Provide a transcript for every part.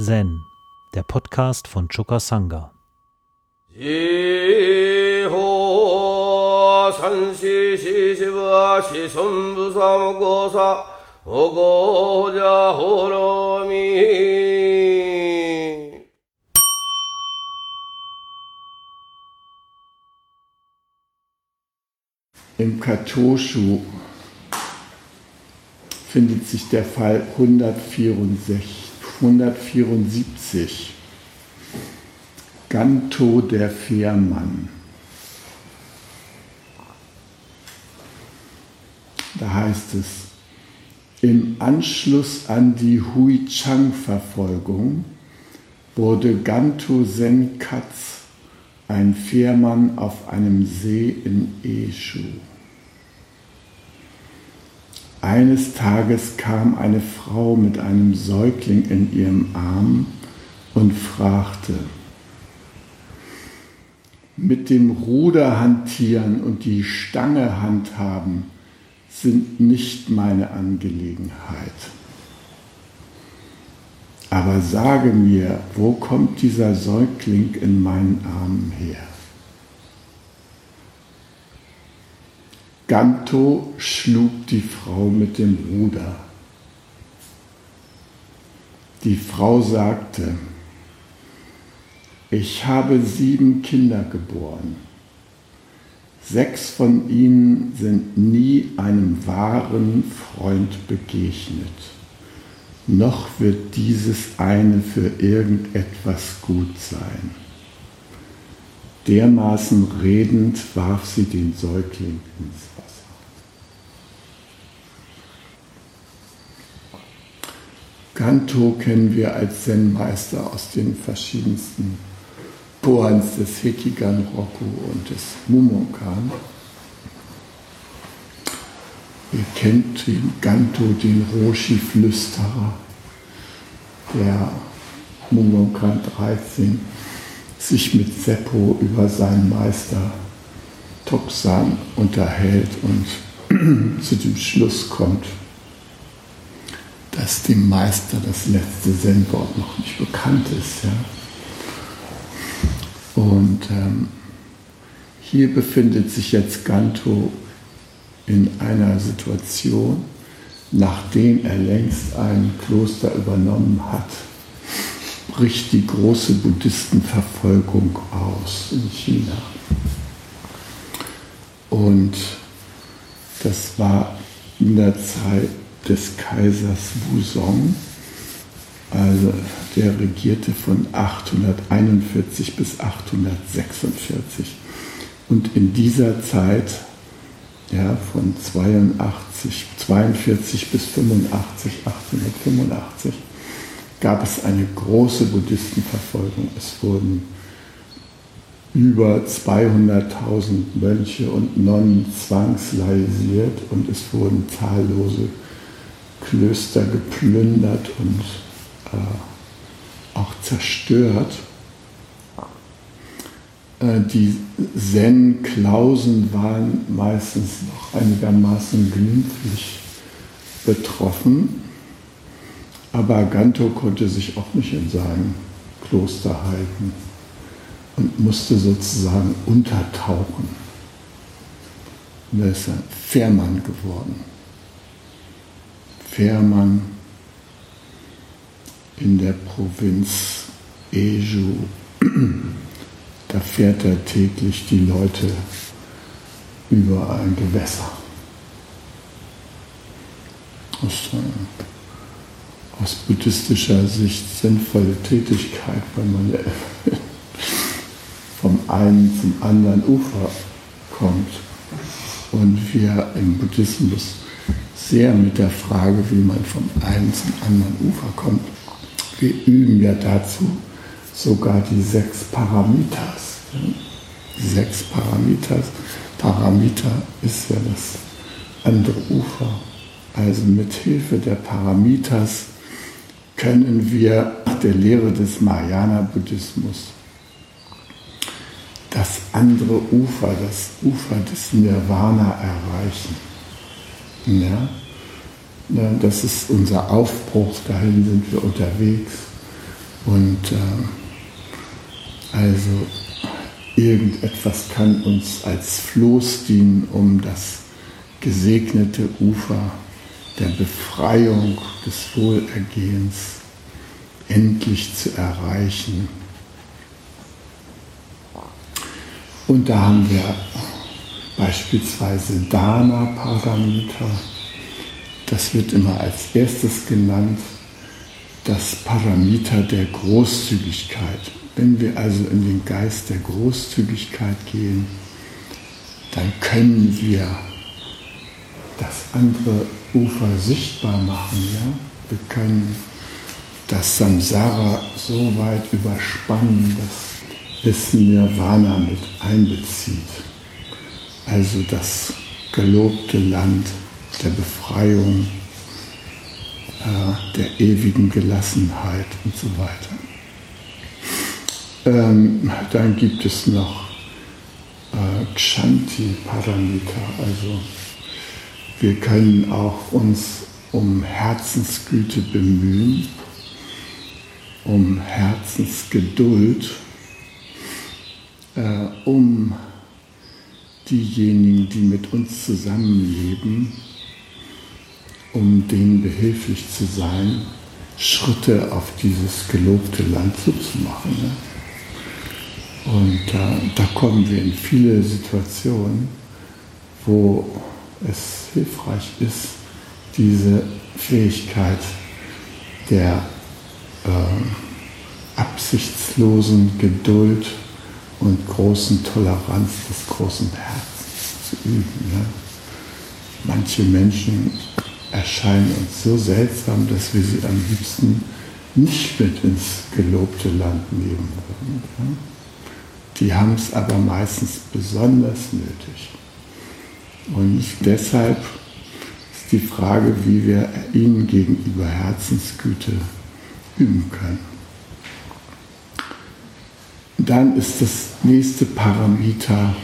Zen, der Podcast von Chokasangha. Im Katoshu findet sich der Fall 174. Ganto, der Fährmann. Da heißt es, im Anschluss an die Hui-Chang-Verfolgung wurde Ganto Senkats, ein Fährmann auf einem See in Eshu. Eines Tages kam eine Frau mit einem Säugling in ihrem Arm und fragte, mit dem Ruder hantieren und die Stange handhaben sind nicht meine Angelegenheit. Aber sage mir, wo kommt dieser Säugling in meinen Armen her? Ganto schlug die Frau mit dem Ruder. Die Frau sagte, ich habe 7 Kinder geboren. 6 von ihnen sind nie einem wahren Freund begegnet. Noch wird dieses eine für irgendetwas gut sein. Dermaßen redend warf sie den Säugling ins Wasser. Ganto kennen wir als Zen-Meister aus den verschiedensten Poans des Hekigan Roku und des Mumonkan. Ihr kennt den Ganto, den Roshi-Flüsterer, der Mumonkan 13 sich mit Seppo über seinen Meister Topsan unterhält und zu dem Schluss kommt, dass dem Meister das letzte Zen-Wort noch nicht bekannt ist. Ja? Und hier befindet sich jetzt Ganto in einer Situation, nachdem er längst ein Kloster übernommen hat, bricht die große Buddhistenverfolgung aus in China. Und das war in der Zeit des Kaisers Wuzong, also der regierte von 841 bis 846. Und in dieser Zeit, ja, von 42 bis 885, gab es eine große Buddhistenverfolgung. Es wurden über 200.000 Mönche und Nonnen zwangsleisiert und es wurden zahllose Klöster geplündert und auch zerstört. Die Zen-Klausen waren meistens noch einigermaßen glimpflich betroffen. Aber Ganto konnte sich auch nicht in seinem Kloster halten und musste sozusagen untertauchen. Und er ist ein Fährmann geworden. Fährmann in der Provinz Eju. Da fährt er täglich die Leute über ein Gewässer. Aus buddhistischer Sicht sinnvolle Tätigkeit, weil man vom einen zum anderen Ufer kommt. Und wir im Buddhismus sehr mit der Frage, wie man vom einen zum anderen Ufer kommt. Wir üben ja dazu sogar die 6 Paramitas. Die 6 Paramitas, Paramita ist ja das andere Ufer. Also mit Hilfe der Paramitas können wir nach der Lehre des Mahayana-Buddhismus das andere Ufer, das Ufer des Nirvana erreichen. Ja? Das ist unser Aufbruch, dahin sind wir unterwegs. Und also irgendetwas kann uns als Floß dienen, um das gesegnete Ufer der Befreiung, des Wohlergehens endlich zu erreichen. Und da haben wir beispielsweise Dana Paramita. Das wird immer als erstes genannt, das Paramita der Großzügigkeit. Wenn wir also in den Geist der Großzügigkeit gehen, dann können wir das andere Ufer sichtbar machen. Ja? Wir können das Samsara so weit überspannen, dass es Nirvana mit einbezieht. Also das gelobte Land der Befreiung, der ewigen Gelassenheit und so weiter. Dann gibt es noch Kshanti Paramita, also wir können auch uns um Herzensgüte bemühen, um Herzensgeduld, um diejenigen, die mit uns zusammenleben, um denen behilflich zu sein, Schritte auf dieses gelobte Land zuzumachen. Ne? Und da kommen wir in viele Situationen, wo es hilfreich ist, diese Fähigkeit der absichtslosen Geduld und großen Toleranz des großen Herzens zu üben. Ne? Manche Menschen erscheinen uns so seltsam, dass wir sie am liebsten nicht mit ins gelobte Land nehmen würden. Ne? Die haben es aber meistens besonders nötig. Und deshalb ist die Frage, wie wir ihnen gegenüber Herzensgüte üben können. Dann ist das nächste Paramita,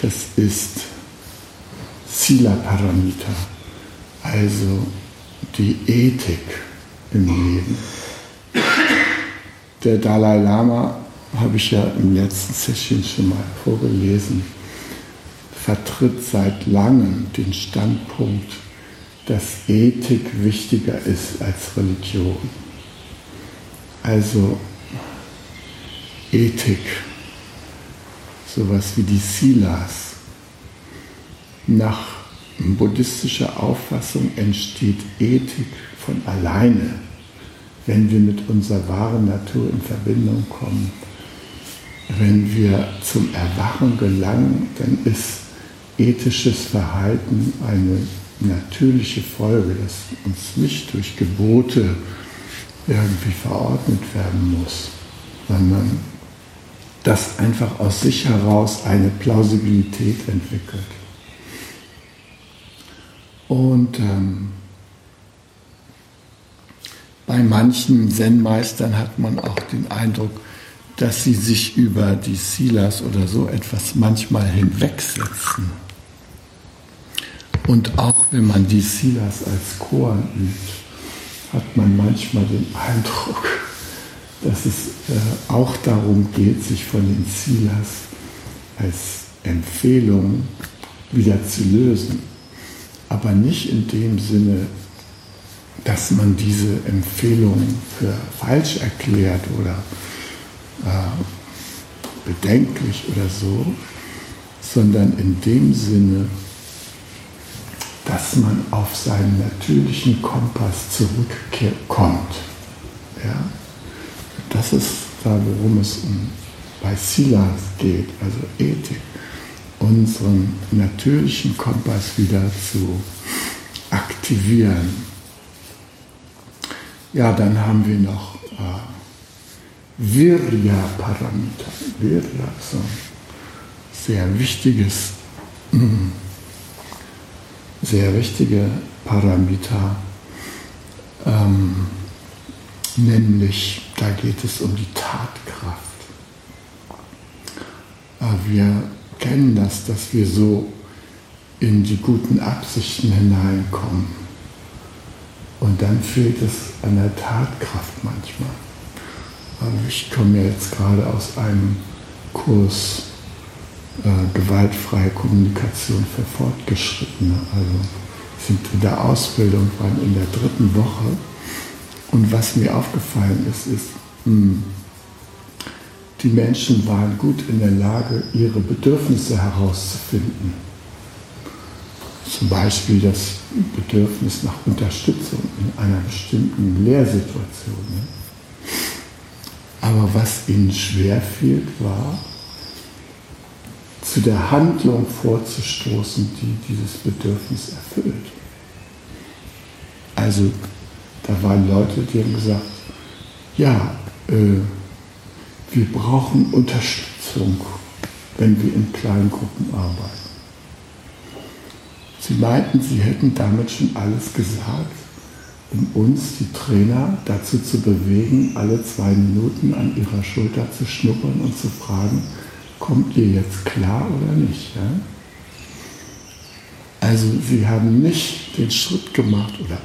das ist Sila Paramita, also die Ethik im Leben. Der Dalai Lama, habe ich ja im letzten Session schon mal vorgelesen, vertritt seit langem den Standpunkt, dass Ethik wichtiger ist als Religion. Also Ethik, sowas wie die Silas. Nach buddhistischer Auffassung entsteht Ethik von alleine, wenn wir mit unserer wahren Natur in Verbindung kommen. Wenn wir zum Erwachen gelangen, dann ist ethisches Verhalten eine natürliche Folge, das uns nicht durch Gebote irgendwie verordnet werden muss, sondern das einfach aus sich heraus eine Plausibilität entwickelt. Und bei manchen Zen-Meistern hat man auch den Eindruck, dass sie sich über die Silas oder so etwas manchmal hinwegsetzen. Und auch wenn man die Silas als Chor übt, hat man manchmal den Eindruck, dass es auch darum geht, sich von den Silas als Empfehlung wieder zu lösen. Aber nicht in dem Sinne, dass man diese Empfehlungen für falsch erklärt oder bedenklich oder so, sondern in dem Sinne, dass man auf seinen natürlichen Kompass zurückkommt. Ja? Das ist da, worum es bei Silas geht, also Ethik, unseren natürlichen Kompass wieder zu aktivieren. Ja, dann haben wir noch Virya Paramita. Virya ist ein sehr wichtige Paramita, nämlich da geht es um die Tatkraft. Wir kennen das, dass wir so in die guten Absichten hineinkommen. Und dann fehlt es an der Tatkraft manchmal. Ich komme jetzt gerade aus einem Kurs gewaltfreie Kommunikation für Fortgeschrittene. Also sind in der Ausbildung, waren in der 3. Woche. Und was mir aufgefallen ist, ist, die Menschen waren gut in der Lage, ihre Bedürfnisse herauszufinden. Zum Beispiel das Bedürfnis nach Unterstützung in einer bestimmten Lehrsituation. Aber was ihnen schwerfiel, war, zu der Handlung vorzustoßen, die dieses Bedürfnis erfüllt. Also da waren Leute, die haben gesagt, ja, wir brauchen Unterstützung, wenn wir in kleinen Gruppen arbeiten. Sie meinten, sie hätten damit schon alles gesagt, um uns, die Trainer, dazu zu bewegen, alle 2 Minuten an ihrer Schulter zu schnuppern und zu fragen, kommt ihr jetzt klar oder nicht? Ja? Also sie haben nicht den Schritt gemacht, oder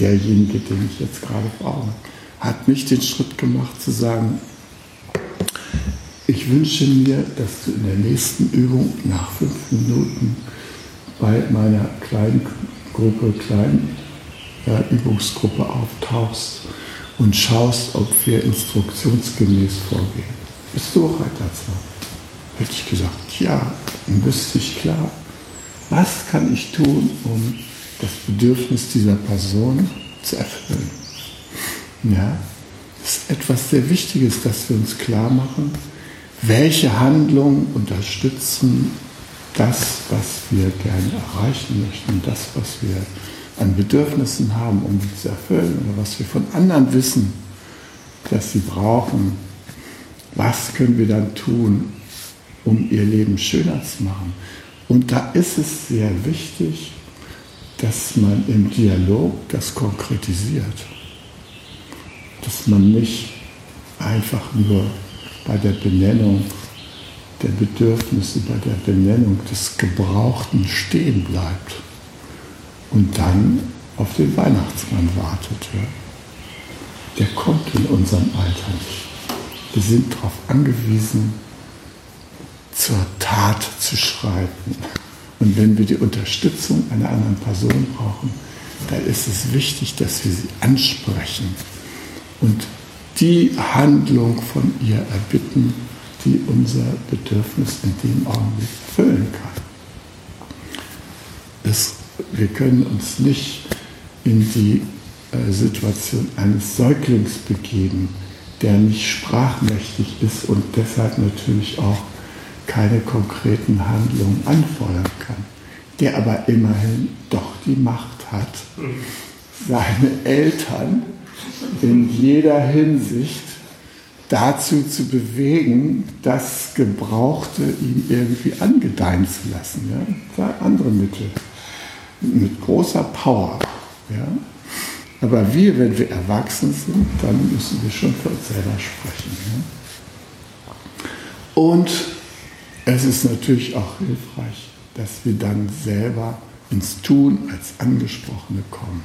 derjenige, den ich jetzt gerade vor Augen habe, hat nicht den Schritt gemacht zu sagen, ich wünsche mir, dass du in der nächsten Übung nach 5 Minuten bei meiner kleinen Gruppe, Übungsgruppe auftauchst und schaust, ob wir instruktionsgemäß vorgehen. Bist du bereit dazu? Hätte ich gesagt, ja, dann wüsste ich klar, was kann ich tun, um das Bedürfnis dieser Person zu erfüllen. Ja, das ist etwas sehr Wichtiges, dass wir uns klar machen, welche Handlungen unterstützen das, was wir gerne erreichen möchten, das, was wir an Bedürfnissen haben, um die zu erfüllen, oder was wir von anderen wissen, dass sie brauchen. Was können wir dann tun, um ihr Leben schöner zu machen? Und da ist es sehr wichtig, dass man im Dialog das konkretisiert. Dass man nicht einfach nur bei der Benennung der Bedürfnisse, bei der Benennung des Gebrauchten stehen bleibt und dann auf den Weihnachtsmann wartet. Ja? Der kommt in unserem Alter nicht. Wir sind darauf angewiesen, zur Tat zu schreiten. Und wenn wir die Unterstützung einer anderen Person brauchen, dann ist es wichtig, dass wir sie ansprechen und die Handlung von ihr erbitten, die unser Bedürfnis in dem Augenblick erfüllen kann. Wir können uns nicht in die Situation eines Säuglings begeben, der nicht sprachmächtig ist und deshalb natürlich auch keine konkreten Handlungen anfordern kann, der aber immerhin doch die Macht hat, seine Eltern in jeder Hinsicht dazu zu bewegen, das Gebrauchte ihm irgendwie angedeihen zu lassen. Ja? Andere Mittel, mit großer Power. Ja? Aber wir, wenn wir erwachsen sind, dann müssen wir schon für uns selber sprechen. Ja? Und es ist natürlich auch hilfreich, dass wir dann selber ins Tun als Angesprochene kommen.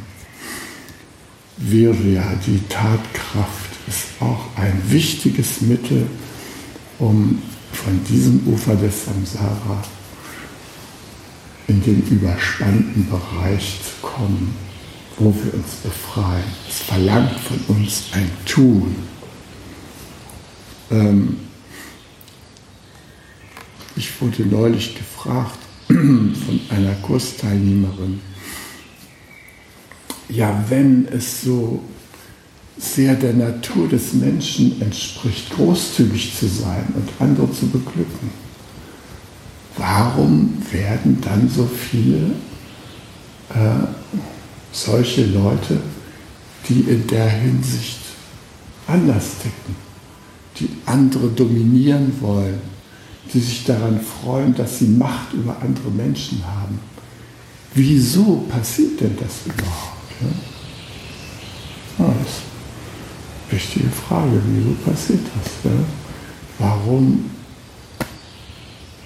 Virya, die Tatkraft, ist auch ein wichtiges Mittel, um von diesem Ufer des Samsara in den überspannten Bereich zu kommen, wo wir uns befreien. Es verlangt von uns ein Tun. Ich wurde neulich gefragt von einer Kursteilnehmerin, ja, wenn es so sehr der Natur des Menschen entspricht, großzügig zu sein und andere zu beglücken, warum werden dann so viele solche Leute, die in der Hinsicht anders ticken, die andere dominieren wollen, die sich daran freuen, dass sie Macht über andere Menschen haben. Wieso passiert denn das überhaupt? Ja? Ja, das ist eine wichtige Frage. Wieso passiert das? Ja? Warum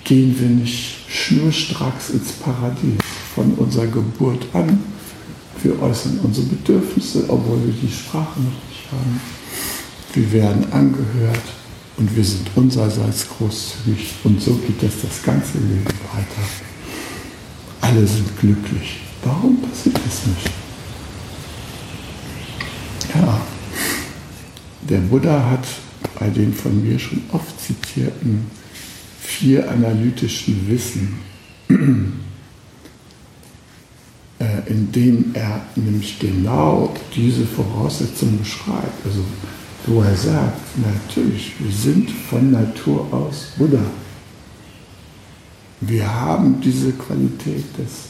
gehen wir nicht schnurstracks ins Paradies von unserer Geburt an? Wir äußern unsere Bedürfnisse, obwohl wir die Sprache noch nicht haben. Wir werden angehört und wir sind unsererseits großzügig. Und so geht das ganze Leben weiter. Alle sind glücklich. Warum passiert das nicht? Ja, der Buddha hat bei den von mir schon oft zitierten 4 analytischen Wissen, indem er nämlich genau diese Voraussetzung beschreibt. Also wo er sagt, natürlich, wir sind von Natur aus Buddha. Wir haben diese Qualität, dass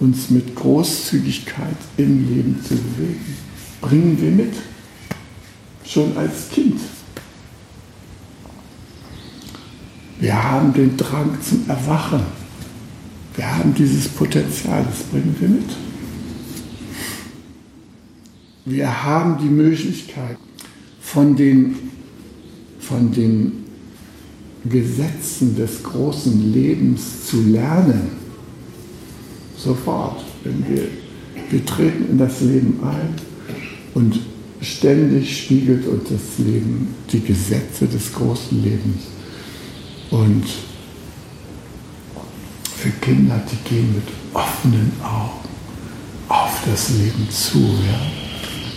uns mit Großzügigkeit im Leben zu bewegen. Bringen wir mit, schon als Kind. Wir haben den Drang zum Erwachen. Wir haben dieses Potenzial, das bringen wir mit. Wir haben die Möglichkeit, von den Gesetzen des großen Lebens zu lernen. Sofort. Wir treten in das Leben ein und ständig spiegelt uns das Leben die Gesetze des großen Lebens. Und für Kinder, die gehen mit offenen Augen auf das Leben zu, ja?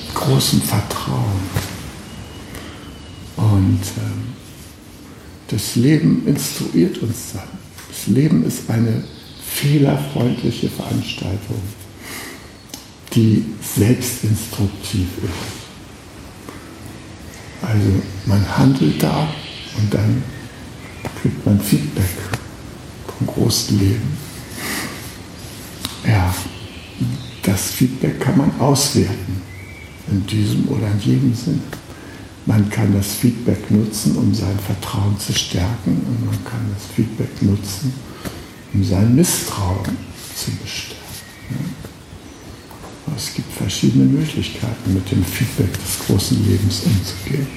Mit großem Vertrauen. Und das Leben instruiert uns dann. Das Leben ist eine fehlerfreundliche Veranstaltung, die selbstinstruktiv ist. Also man handelt da und dann kriegt man Feedback vom großen Leben. Ja, das Feedback kann man auswerten, in diesem oder in jedem Sinn. Man kann das Feedback nutzen, um sein Vertrauen zu stärken, und man kann das Feedback nutzen, um sein Misstrauen zu bestärken. Es gibt verschiedene Möglichkeiten, mit dem Feedback des großen Lebens umzugehen.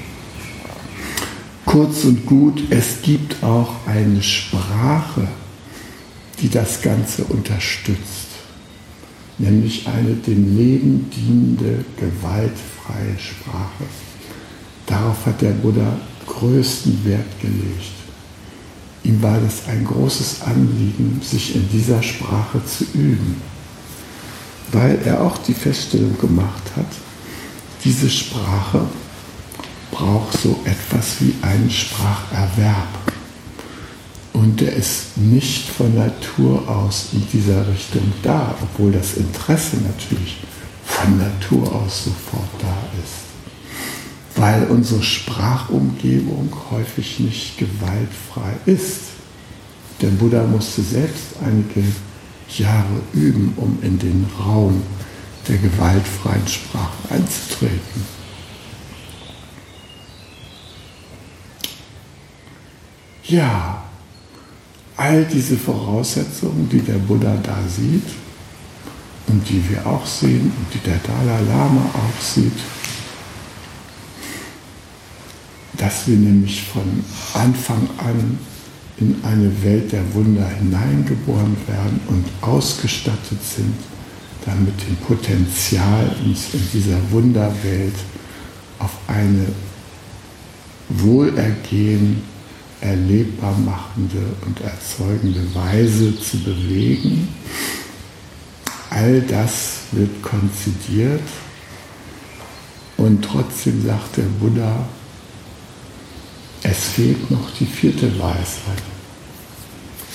Kurz und gut, es gibt auch eine Sprache, die das Ganze unterstützt, nämlich eine dem Leben dienende, gewaltfreie Sprache. Darauf hat der Buddha größten Wert gelegt. Ihm war das ein großes Anliegen, sich in dieser Sprache zu üben, weil er auch die Feststellung gemacht hat, diese Sprache braucht so etwas wie einen Spracherwerb. Und der ist nicht von Natur aus in dieser Richtung da, obwohl das Interesse natürlich von Natur aus sofort da ist. Weil unsere Sprachumgebung häufig nicht gewaltfrei ist. Der Buddha musste selbst einige Jahre üben, um in den Raum der gewaltfreien Sprache einzutreten. Ja, all diese Voraussetzungen, die der Buddha da sieht und die wir auch sehen und die der Dalai Lama auch sieht, dass wir nämlich von Anfang an in eine Welt der Wunder hineingeboren werden und ausgestattet sind, dann mit dem Potenzial, uns in dieser Wunderwelt auf eine Wohlergehen erlebbar machende und erzeugende Weise zu bewegen. All das wird konzidiert und trotzdem sagt der Buddha, es fehlt noch die 4. Weisheit,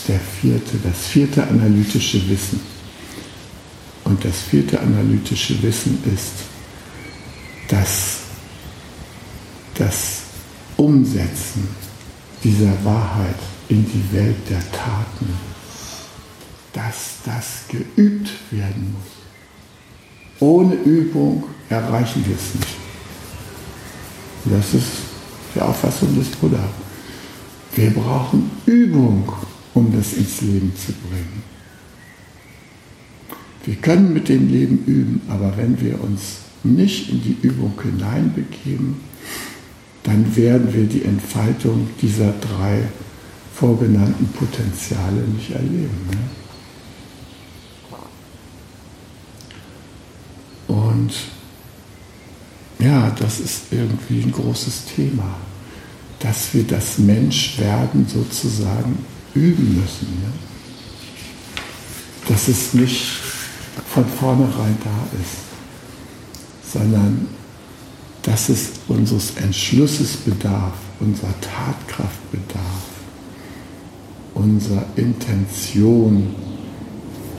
das 4. analytische Wissen. Und das 4. analytische Wissen ist, dass das Umsetzen dieser Wahrheit in die Welt der Taten, dass das geübt werden muss. Ohne Übung erreichen wir es nicht. Das ist die Auffassung des Buddha. Wir brauchen Übung, um das ins Leben zu bringen. Wir können mit dem Leben üben, aber wenn wir uns nicht in die Übung hineinbegeben, dann werden wir die Entfaltung dieser 3 vorgenannten Potenziale nicht erleben. Ne? Und ja, das ist irgendwie ein großes Thema, dass wir das Menschwerden sozusagen üben müssen. Ne? Dass es nicht von vornherein da ist, sondern dass es unseres Entschlusses bedarf, unserer Tatkraft bedarf, unserer Intention,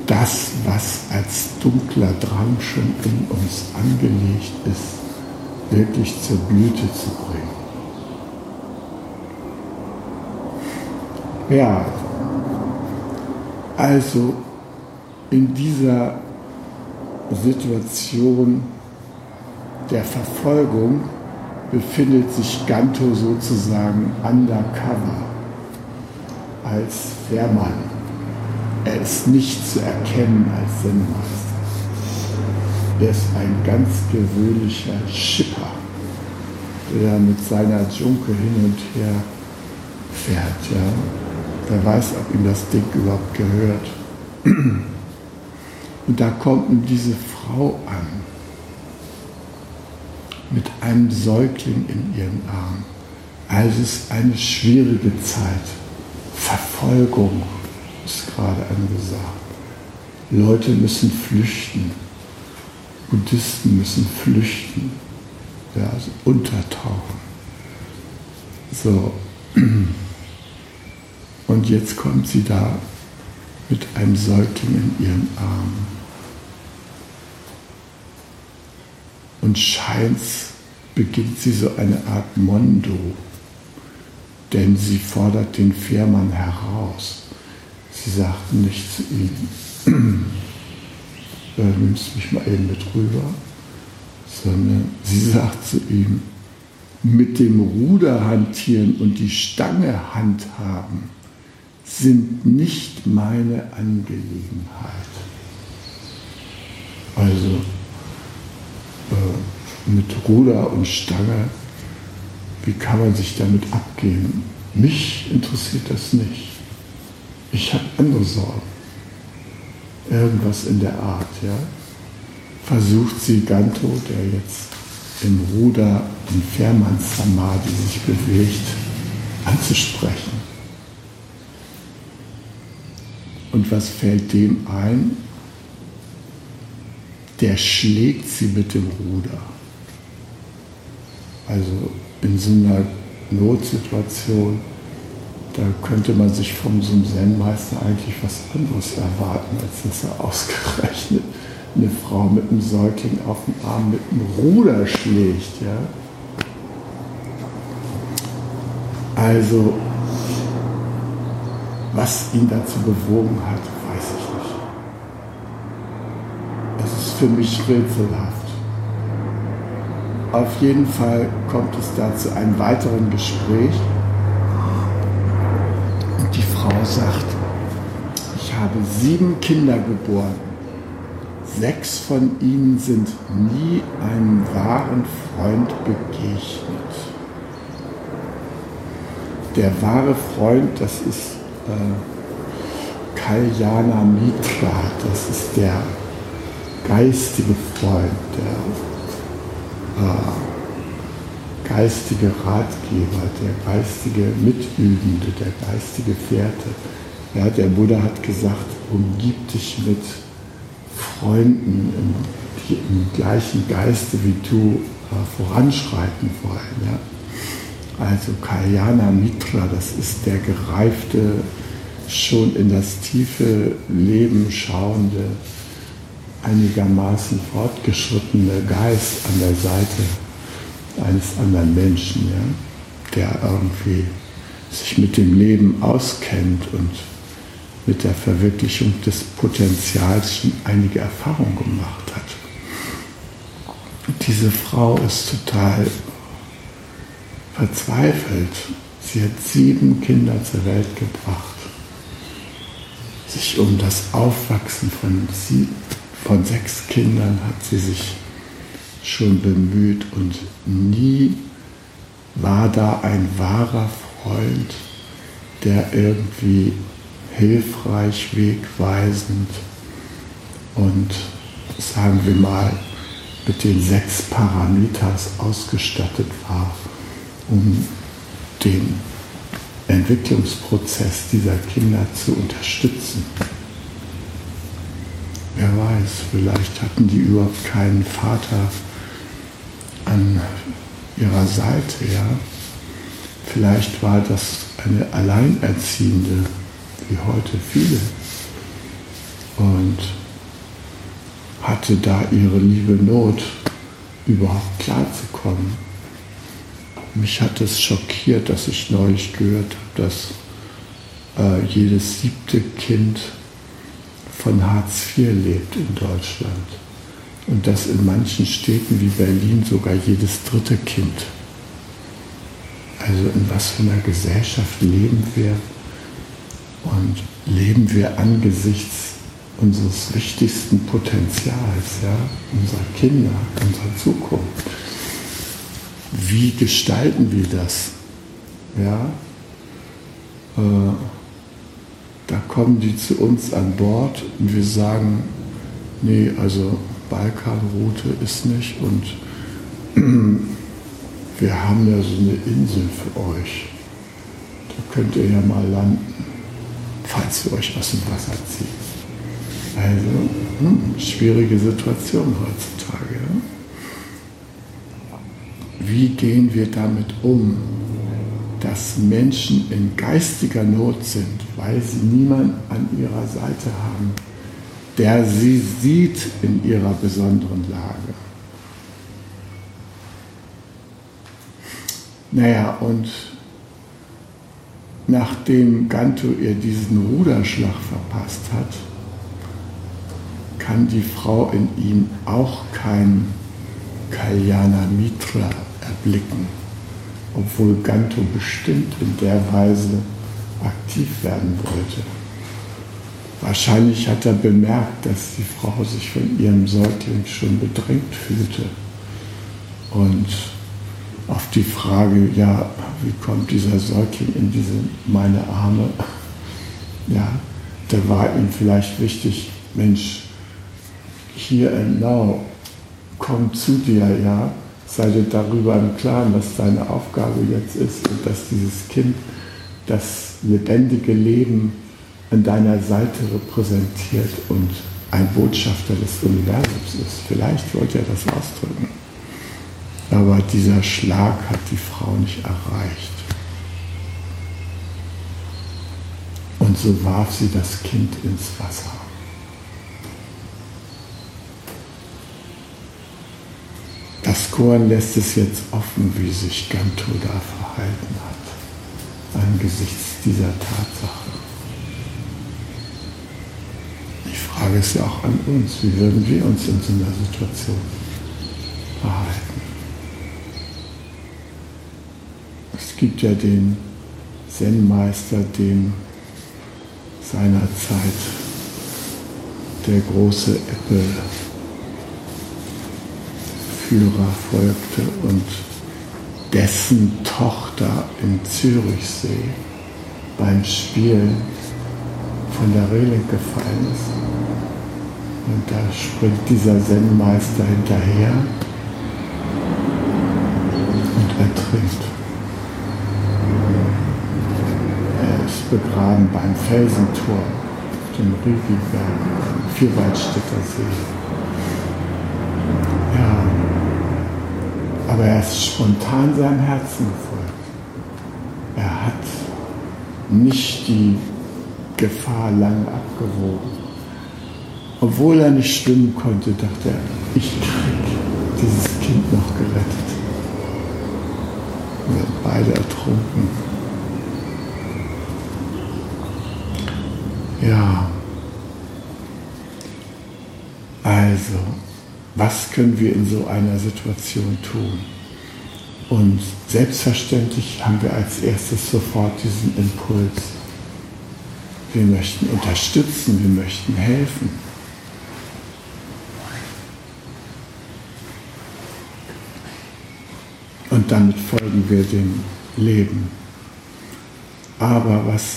das, was als dunkler Drang schon in uns angelegt ist, wirklich zur Blüte zu bringen. Ja, also in dieser Situation der Verfolgung befindet sich Ganto sozusagen undercover, als Wehrmann. Er ist nicht zu erkennen als Sendmaster. Er ist ein ganz gewöhnlicher Schipper, der mit seiner Junke hin und her fährt. Ja. Wer weiß, ob ihm das Ding überhaupt gehört. Und da kommt ihm diese Frau an, mit einem Säugling in ihren Armen. Also es ist eine schwierige Zeit. Verfolgung ist gerade angesagt. Leute müssen flüchten. Buddhisten müssen flüchten. Ja, also untertauchen. So. Und jetzt kommt sie da mit einem Säugling in ihren Armen und scheint beginnt sie so eine Art Mondo, denn sie fordert den Fährmann heraus. Sie sagt nicht zu ihm, nimmst mich mal eben mit rüber, sondern sie sagt zu ihm, mit dem Ruder hantieren und die Stange handhaben sind nicht meine Angelegenheit. Also mit Ruder und Stange, wie kann man sich damit abgeben? Mich interessiert das nicht. Ich habe andere Sorgen. Irgendwas in der Art, ja. Versucht sie Ganto, der jetzt im Ruder in Fährmanns Samadhi sich bewegt, anzusprechen. Und was fällt dem ein? Der schlägt sie mit dem Ruder. Also in so einer Notsituation, da könnte man sich von so einem Zen-Meister eigentlich was anderes erwarten, als dass er ausgerechnet eine Frau mit einem Säugling auf dem Arm mit dem Ruder schlägt. Ja? Also, was ihn dazu bewogen hat, weiß ich nicht. Das ist für mich rätselhaft. Auf jeden Fall kommt es dazu einem weiteren Gespräch. Und die Frau sagt, ich habe 7 Kinder geboren. 6 von ihnen sind nie einem wahren Freund begegnet. Der wahre Freund, das ist Kalyana Mitra, das ist der geistige Freund, der geistige Ratgeber, der geistige Mitübende, der geistige Fährte. Ja, der Buddha hat gesagt, umgib dich mit Freunden, die im gleichen Geiste wie du voranschreiten wollen. Ja. Also Kalyana Mitra, das ist der gereifte, schon in das tiefe Leben schauende, einigermaßen fortgeschrittene Geist an der Seite eines anderen Menschen, ja, der irgendwie sich mit dem Leben auskennt und mit der Verwirklichung des Potenzials schon einige Erfahrungen gemacht hat. Und diese Frau ist total verzweifelt. Sie hat 7 Kinder zur Welt gebracht, sich um das Aufwachsen von 6 Kindern hat sie sich schon bemüht und nie war da ein wahrer Freund, der irgendwie hilfreich, wegweisend und, sagen wir mal, mit den 6 Paramitas ausgestattet war, um den Entwicklungsprozess dieser Kinder zu unterstützen. Wer weiß, vielleicht hatten die überhaupt keinen Vater an ihrer Seite, ja. Vielleicht war das eine Alleinerziehende, wie heute viele, und hatte da ihre liebe Not, überhaupt klarzukommen. Mich hat es schockiert, dass ich neulich gehört habe, dass jedes 7. Kind von Hartz IV lebt in Deutschland. Und dass in manchen Städten wie Berlin sogar jedes 3. Kind. Also in was für einer Gesellschaft leben wir? Und leben wir angesichts unseres wichtigsten Potenzials, ja? Unserer Kinder, unserer Zukunft. Wie gestalten wir das? Ja? Da kommen die zu uns an Bord und wir sagen, nee, also Balkanroute ist nicht und wir haben ja so eine Insel für euch. Da könnt ihr ja mal landen, falls wir euch aus dem Wasser ziehen. Also, schwierige Situation heutzutage. Ja? Wie gehen wir damit um, dass Menschen in geistiger Not sind, weil sie niemanden an ihrer Seite haben, der sie sieht in ihrer besonderen Lage? Naja, und nachdem Ganto ihr diesen Ruderschlag verpasst hat, kann die Frau in ihm auch keinen Kalyana Mitra erblicken, obwohl Ganto bestimmt in der Weise aktiv werden wollte. Wahrscheinlich hat er bemerkt, dass die Frau sich von ihrem Säugling schon bedrängt fühlte. Und auf die Frage, ja, wie kommt dieser Säugling in meine Arme? Ja, da war ihm vielleicht wichtig, Mensch, hier and now, komm zu dir, ja, sei dir darüber im Klaren, was deine Aufgabe jetzt ist und dass dieses Kind das lebendige Leben an deiner Seite repräsentiert und ein Botschafter des Universums ist. Vielleicht wollte er das ausdrücken. Aber dieser Schlag hat die Frau nicht erreicht. Und so warf sie das Kind ins Wasser. Das Korn lässt es jetzt offen, wie sich Ganto da verhalten hat, angesichts dieser Tatsache. Die Frage ist ja auch an uns, wie würden wir uns in so einer Situation verhalten? Es gibt ja den Zen-Meister, dem seinerzeit der große Äpfelführer folgte und dessen Tochter im Zürichsee beim Spielen von der Reling gefallen ist. Und da springt dieser Zen-Meister hinterher und ertrinkt. Ist begraben beim Felsentor, dem Riegelberg, im Vierwaldstätter See. Ja, aber er ist spontan seinem Herzen gefolgt. Er hat nicht die Gefahr lange abgewogen. Obwohl er nicht schwimmen konnte, dachte er, ich krieg dieses Kind noch gerettet. Wir sind beide ertrunken. Ja, also, was können wir in so einer Situation tun? Und selbstverständlich haben wir als erstes sofort diesen Impuls. Wir möchten unterstützen, wir möchten helfen. Und damit folgen wir dem Leben. Aber was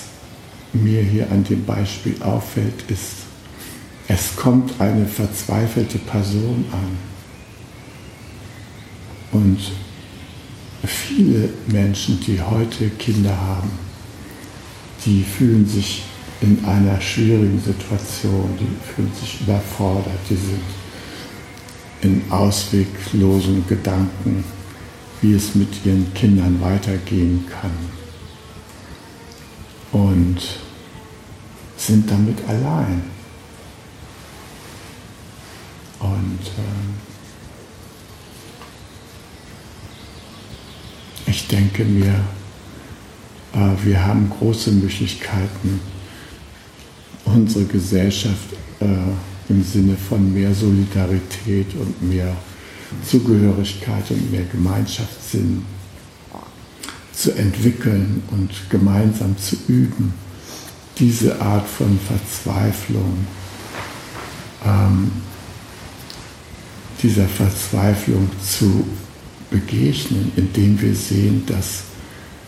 mir hier an dem Beispiel auffällt, ist, es kommt eine verzweifelte Person an, Und viele Menschen, die heute Kinder haben, die fühlen sich in einer schwierigen Situation, die fühlen sich überfordert, die sind in ausweglosen Gedanken, wie es mit ihren Kindern weitergehen kann. Und sind damit allein. Und ich denke mir, wir haben große Möglichkeiten, unsere Gesellschaft im Sinne von mehr Solidarität und mehr Zugehörigkeit und mehr Gemeinschaftssinn zu entwickeln und gemeinsam zu üben, diese Art von Verzweiflung, dieser Verzweiflung zu begegnen, indem wir sehen, dass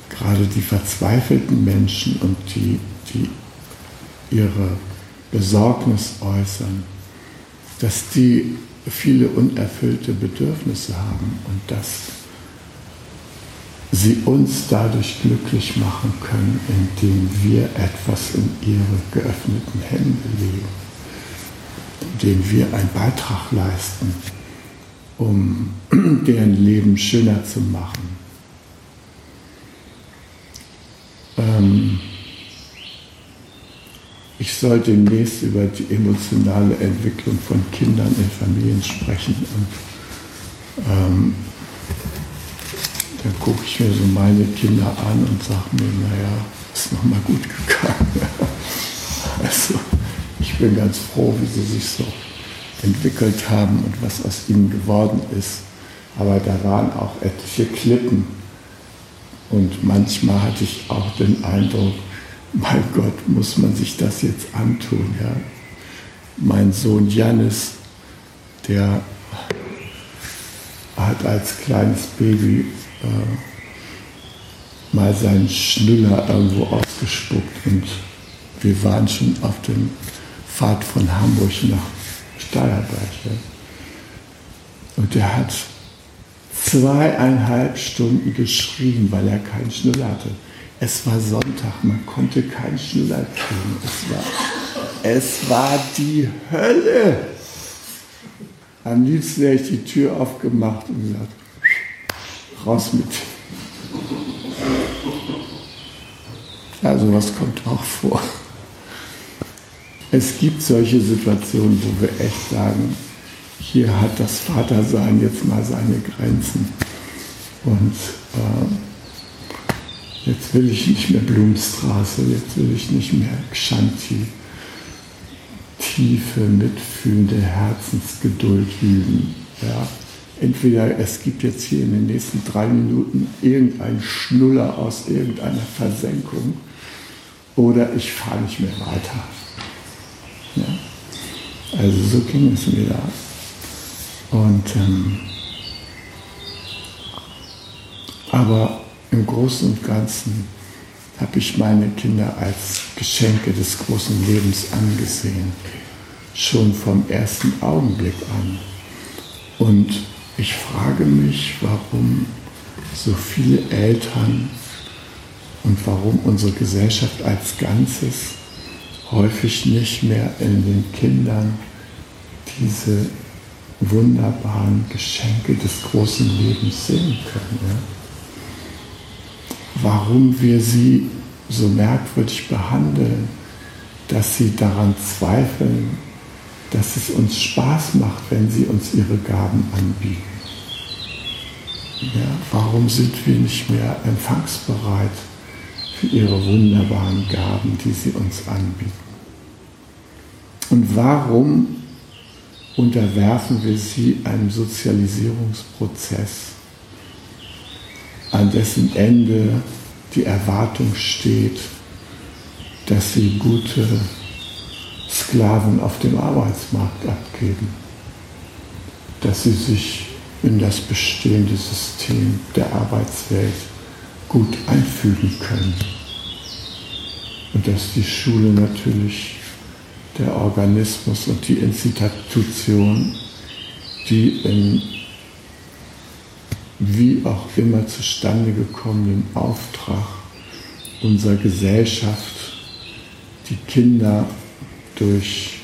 gerade die verzweifelten Menschen und die ihre Besorgnis äußern, dass die viele unerfüllte Bedürfnisse haben und dass sie uns dadurch glücklich machen können, indem wir etwas in ihre geöffneten Hände legen, indem wir einen Beitrag leisten, um deren Leben schöner zu machen. Ich soll demnächst über die emotionale Entwicklung von Kindern in Familien sprechen. Und dann gucke ich mir so meine Kinder an und sage mir, naja, ist nochmal gut gegangen. Also ich bin ganz froh, wie sie sich so entwickelt haben und was aus ihnen geworden ist. Aber da waren auch etliche Klippen. Und manchmal hatte ich auch den Eindruck, mein Gott, muss man sich das jetzt antun, ja? Mein Sohn Janis, der hat als kleines Baby mal seinen Schnuller irgendwo ausgespuckt und wir waren schon auf der Fahrt von Hamburg nach Steierberg. Ja? Und der hat 2,5 Stunden geschrien, weil er keinen Schnuller hatte. Es war Sonntag, man konnte keinen Schnuller kriegen. Es war die Hölle. Am liebsten hätte ich die Tür aufgemacht und gesagt, raus mit. Also was kommt auch vor. Es gibt solche Situationen, wo wir echt sagen, hier hat das Vatersein jetzt mal seine Grenzen. Und jetzt will ich nicht mehr Blumenstraße, jetzt will ich nicht mehr Kshanti, tiefe, mitfühlende Herzensgeduld üben. Ja. Entweder es gibt jetzt hier in den nächsten 3 Minuten irgendeinen Schnuller aus irgendeiner Versenkung oder ich fahre nicht mehr weiter. Ja. Also so ging es mir da. Und, aber im Großen und Ganzen habe ich meine Kinder als Geschenke des großen Lebens angesehen, schon vom ersten Augenblick an. Und ich frage mich, warum so viele Eltern und warum unsere Gesellschaft als Ganzes häufig nicht mehr in den Kindern diese wunderbaren Geschenke des großen Lebens sehen können. Ja? Warum wir sie so merkwürdig behandeln, dass sie daran zweifeln, dass es uns Spaß macht, wenn sie uns ihre Gaben anbieten. Ja, warum sind wir nicht mehr empfangsbereit für ihre wunderbaren Gaben, die sie uns anbieten? Und warum unterwerfen wir sie einem Sozialisierungsprozess, an dessen Ende die Erwartung steht, dass sie gute Sklaven auf dem Arbeitsmarkt abgeben, dass sie sich in das bestehende System der Arbeitswelt gut einfügen können und dass die Schule natürlich der Organismus und die Institution, die in wie auch immer zustande gekommenen Auftrag unserer Gesellschaft, die Kinder durch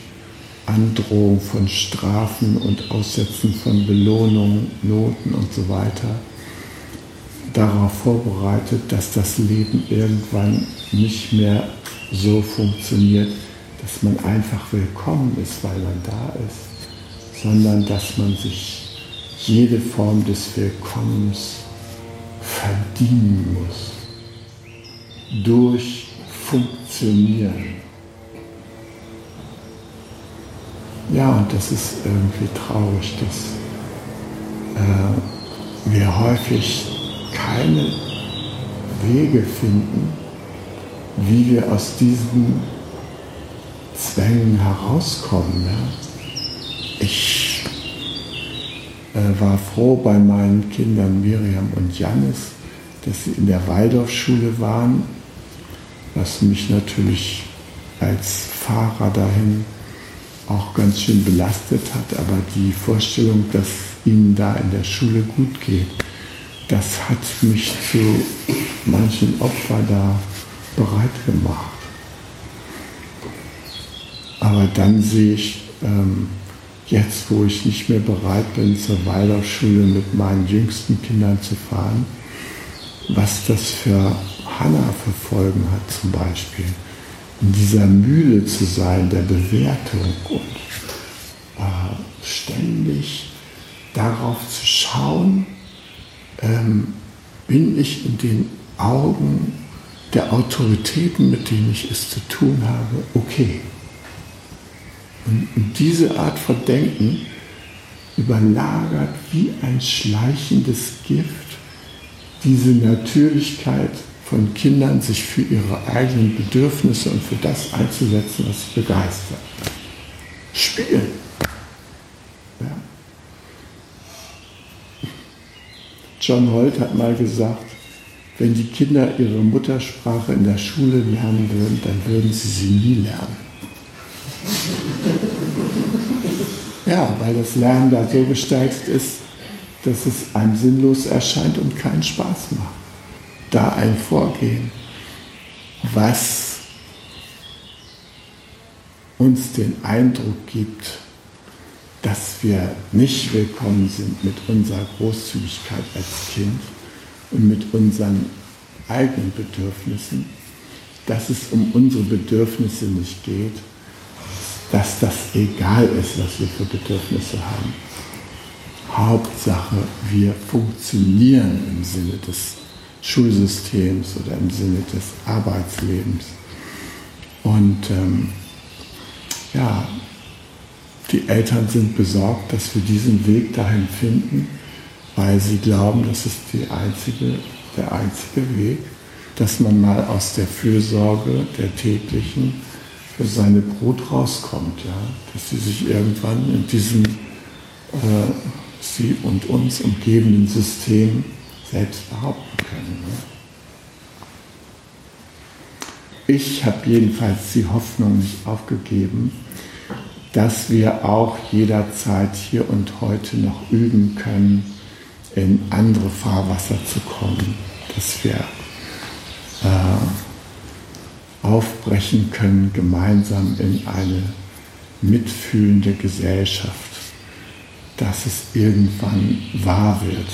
Androhung von Strafen und Aussetzen von Belohnungen, Noten und so weiter darauf vorbereitet, dass das Leben irgendwann nicht mehr so funktioniert, dass man einfach willkommen ist, weil man da ist, sondern dass man sich jede Form des Willkommens verdienen muss. Durch Funktionieren. Ja, und das ist irgendwie traurig, dass wir häufig keine Wege finden, wie wir aus diesen Zwängen herauskommen. Ja? Ich war froh bei meinen Kindern Miriam und Janis, dass sie in der Waldorfschule waren, was mich natürlich als Fahrer dahin auch ganz schön belastet hat, aber die Vorstellung, dass ihnen da in der Schule gut geht, das hat mich zu manchen Opfern da bereit gemacht. Aber dann sehe ich, jetzt wo ich nicht mehr bereit bin, zur Waldorfschule mit meinen jüngsten Kindern zu fahren, was das für Hannah für Folgen hat zum Beispiel. In dieser Mühle zu sein, der Bewertung und ständig darauf zu schauen, bin ich in den Augen der Autoritäten, mit denen ich es zu tun habe, okay. Und diese Art von Denken überlagert wie ein schleichendes Gift diese Natürlichkeit von Kindern, sich für ihre eigenen Bedürfnisse und für das einzusetzen, was sie begeistert. Spielen. Ja. John Holt hat mal gesagt, wenn die Kinder ihre Muttersprache in der Schule lernen würden, dann würden sie nie lernen. Ja, weil das Lernen da so gestaltet ist, dass es einem sinnlos erscheint und keinen Spaß macht. Da ein Vorgehen, was uns den Eindruck gibt, dass wir nicht willkommen sind mit unserer Großzügigkeit als Kind und mit unseren eigenen Bedürfnissen, dass es um unsere Bedürfnisse nicht geht, dass das egal ist, was wir für Bedürfnisse haben. Hauptsache, wir funktionieren im Sinne des Schulsystems oder im Sinne des Arbeitslebens. Und ja, die Eltern sind besorgt, dass wir diesen Weg dahin finden, weil sie glauben, das ist der einzige Weg, dass man mal aus der Fürsorge der täglichen für seine Brut rauskommt. Ja? Dass sie sich irgendwann in diesem sie und uns umgebenden System selbst behaupten können. Ne? Ich habe jedenfalls die Hoffnung nicht aufgegeben, dass wir auch jederzeit hier und heute noch üben können, in andere Fahrwasser zu kommen, dass wir aufbrechen können, gemeinsam in eine mitfühlende Gesellschaft, dass es irgendwann wahr wird.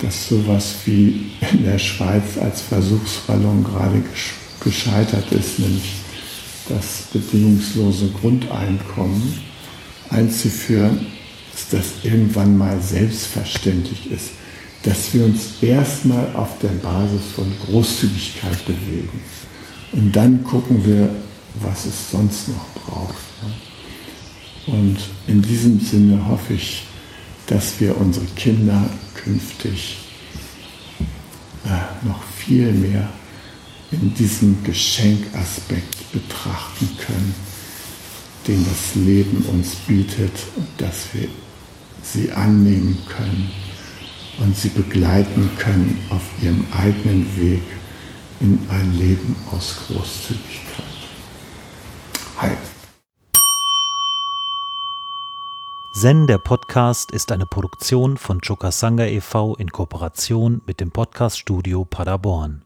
Dass sowas wie in der Schweiz als Versuchsballon gerade gescheitert ist, nämlich das bedingungslose Grundeinkommen einzuführen, dass das irgendwann mal selbstverständlich ist, dass wir uns erstmal auf der Basis von Großzügigkeit bewegen. Und dann gucken wir, was es sonst noch braucht. Und in diesem Sinne hoffe ich, dass wir unsere Kinder künftig noch viel mehr in diesem Geschenkaspekt betrachten können, den das Leben uns bietet, und dass wir sie annehmen können und sie begleiten können auf ihrem eigenen Weg in ein Leben aus Großzügigkeit. Halt! Zen, der Podcast, ist eine Produktion von Chokasangha e.V. in Kooperation mit dem Podcaststudio Paderborn.